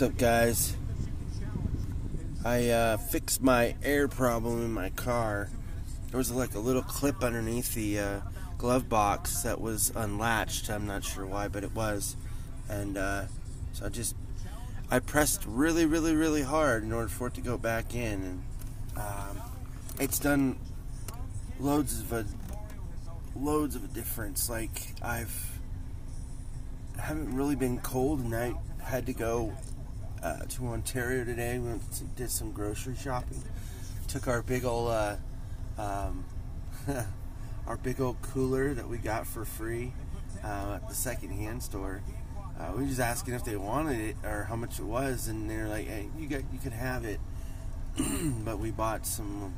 What's up, guys? I fixed my air problem in my car. There was like a little clip underneath the glove box that was unlatched. I'm not sure why, but it was. And so I pressed really hard in order for it to go back in. And it's done loads of a difference. Like I haven't really been cold, and I had to go to Ontario today. We went to, did some grocery shopping. Took our big old our big old cooler that we got for free at the secondhand store. We were just asking if they wanted it or how much it was, and they're like, "Hey, you could have it." But we bought some.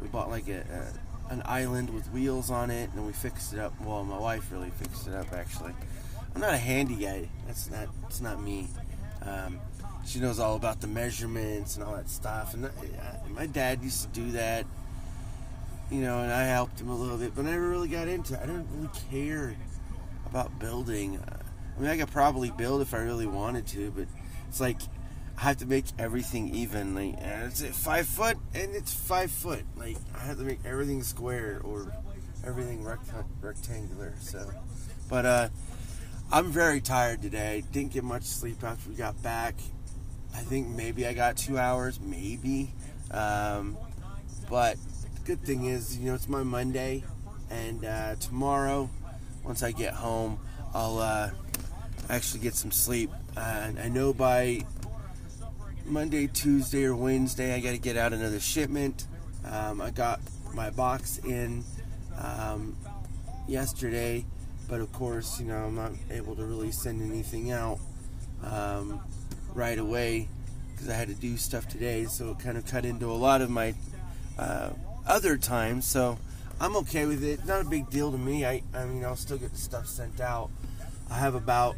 We bought like an island with wheels on it, and we fixed it up. Well, my wife really fixed it up, actually. I'm not a handy guy. That's not me. She knows all about the measurements and all that stuff. And my dad used to do that, you know, and I helped him a little bit, but I never really got into it. I didn't really care about building. I mean, I could probably build if I really wanted to, but it's like I have to make everything even. Like, it's 5 foot, and it's 5 foot. Like, I have to make everything square or everything rectangular. So, but I'm very tired today. Didn't get much sleep after we got back. I think maybe I got 2 hours, maybe. But the good thing is, you know, it's my Monday, and tomorrow, once I get home, I'll actually get some sleep. And I know by Monday, Tuesday, or Wednesday, I got to get out another shipment. I got my box in yesterday. But of course, you know, I'm not able to really send anything out right away because I had to do stuff today. So it kind of cut into a lot of my other time. So I'm okay with it. Not a big deal to me. I mean, I'll still get the stuff sent out. I have about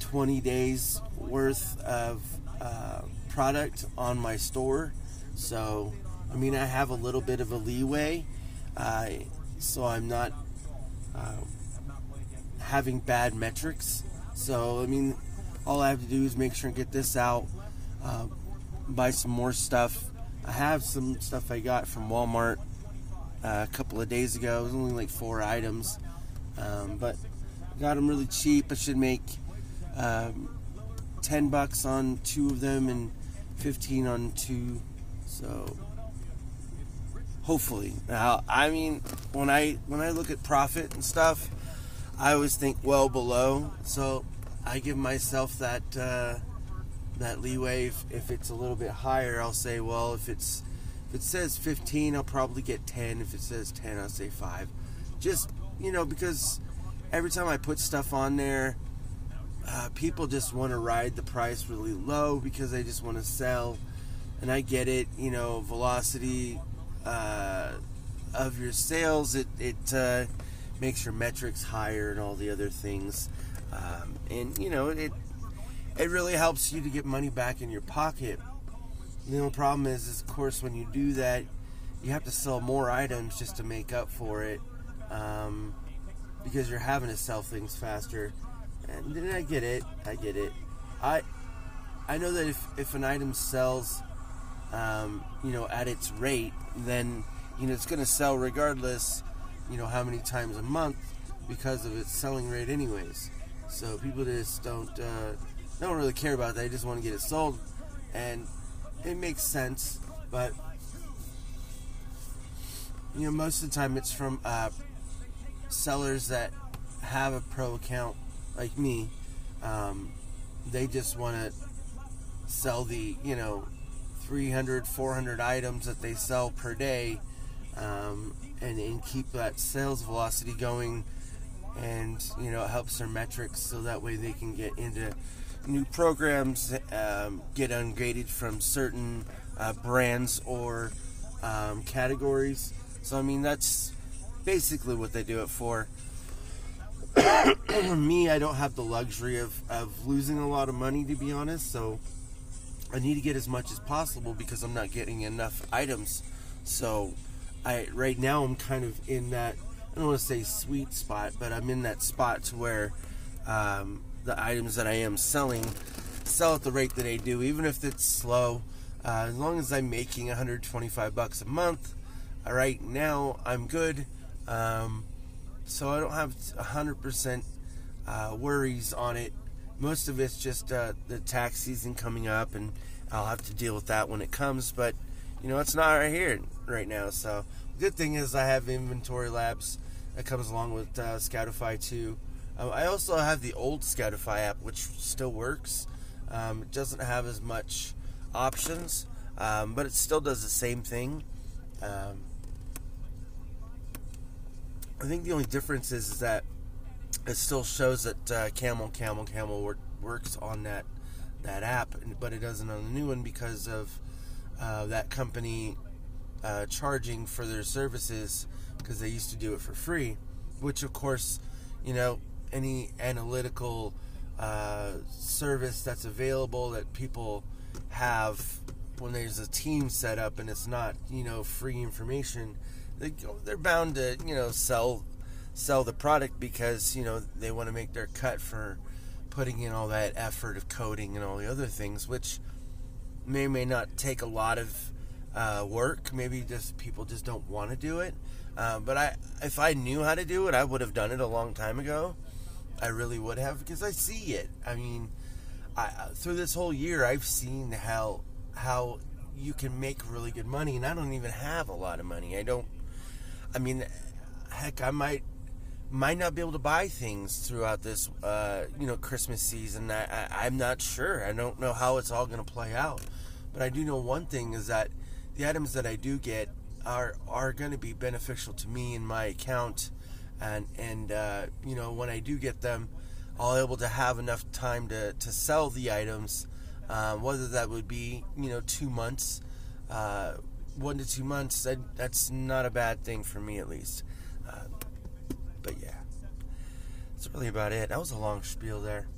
20 days worth of product on my store. So, I mean, I have a little bit of a leeway. So I'm not having bad metrics. So I mean, all I have to do is make sure and get this out, buy some more stuff. I have some stuff I got from Walmart a couple of days ago. It was only like 4 items, but I got them really cheap. I should make $10 on 2 of them and 15 on 2. So hopefully. Now, I mean, when I look at profit and stuff, I always think well below. So I give myself that that leeway. If it's a little bit higher, I'll say, well, if it says 15, I'll probably get 10. If it says 10, I'll say 5. Just, you know, because every time I put stuff on there, people just want to ride the price really low because they just want to sell, and I get it. You know, velocity of your sales, it makes your metrics higher and all the other things, and you know, it really helps you to get money back in your pocket. The only problem is, of course, when you do that, you have to sell more items just to make up for it, because you're having to sell things faster. And then I get it. I know that if an item sells you know, at its rate, then, you know, it's going to sell regardless, you know, how many times a month, because of its selling rate anyways. So people just don't really care about that. They just want to get it sold, and it makes sense. But, you know, most of the time it's from sellers that have a pro account like me. They just want to sell the, you know, 300, 400 items that they sell per day, and keep that sales velocity going, and, you know, it helps their metrics, so that way they can get into new programs, get ungraded from certain brands or categories. So, I mean, that's basically what they do it for. Me, I don't have the luxury of losing a lot of money, to be honest, so I need to get as much as possible because I'm not getting enough items. So right now I'm kind of in that, I don't want to say sweet spot, but I'm in that spot to where the items that I am selling sell at the rate that I do, even if it's slow. As long as I'm making 125 bucks a month, all right, now I'm good. So I don't have 100% worries on it. Most of it's just the tax season coming up, and I'll have to deal with that when it comes. But you know, it's not right here right now. So the good thing is I have Inventory Labs that comes along with Scoutify too. I also have the old Scoutify app, which still works. It doesn't have as much options, but it still does the same thing. I think the only difference is that it still shows that Camel Camel Camel works on that app, but it doesn't on the new one because of that company charging for their services, because they used to do it for free, which of course, you know, any analytical service that's available that people have when there's a team set up and it's not, you know, free information, they're bound to, you know, sell the product, because, you know, they want to make their cut for putting in all that effort of coding and all the other things, which may not take a lot of work. Maybe just people just don't want to do it. But if I knew how to do it, I would have done it a long time ago. I really would have, because I see it. I mean, through this whole year, I've seen how you can make really good money, and I don't even have a lot of money. I mean, heck, I might not be able to buy things throughout this, you know, Christmas season. I'm not sure. I don't know how it's all going to play out. But I do know one thing is that the items that I do get are going to be beneficial to me in my account. And you know, when I do get them, I'll be able to have enough time to sell the items, whether that would be, you know, 2 months, 1 to 2 months. That's not a bad thing for me, at least. But yeah, that's really about it. That was a long spiel there.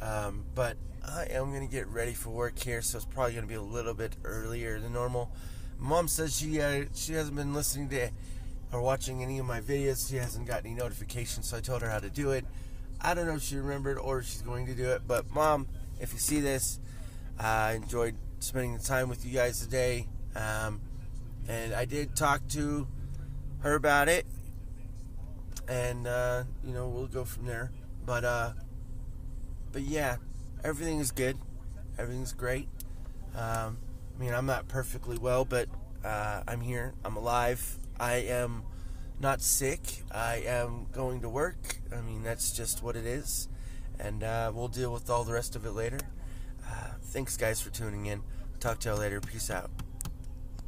But I am going to get ready for work here, so it's probably going to be a little bit earlier than normal. Mom says she hasn't been listening to or watching any of my videos. She hasn't got any notifications, so I told her how to do it. I don't know if she remembered or if she's going to do it. But Mom, if you see this, I enjoyed spending the time with you guys today. And I did talk to her about it. And, you know, we'll go from there. But yeah, everything is good. Everything's great. I mean, I'm not perfectly well, but I'm here. I'm alive. I am not sick. I am going to work. I mean, that's just what it is. And we'll deal with all the rest of it later. Thanks, guys, for tuning in. Talk to y'all later. Peace out.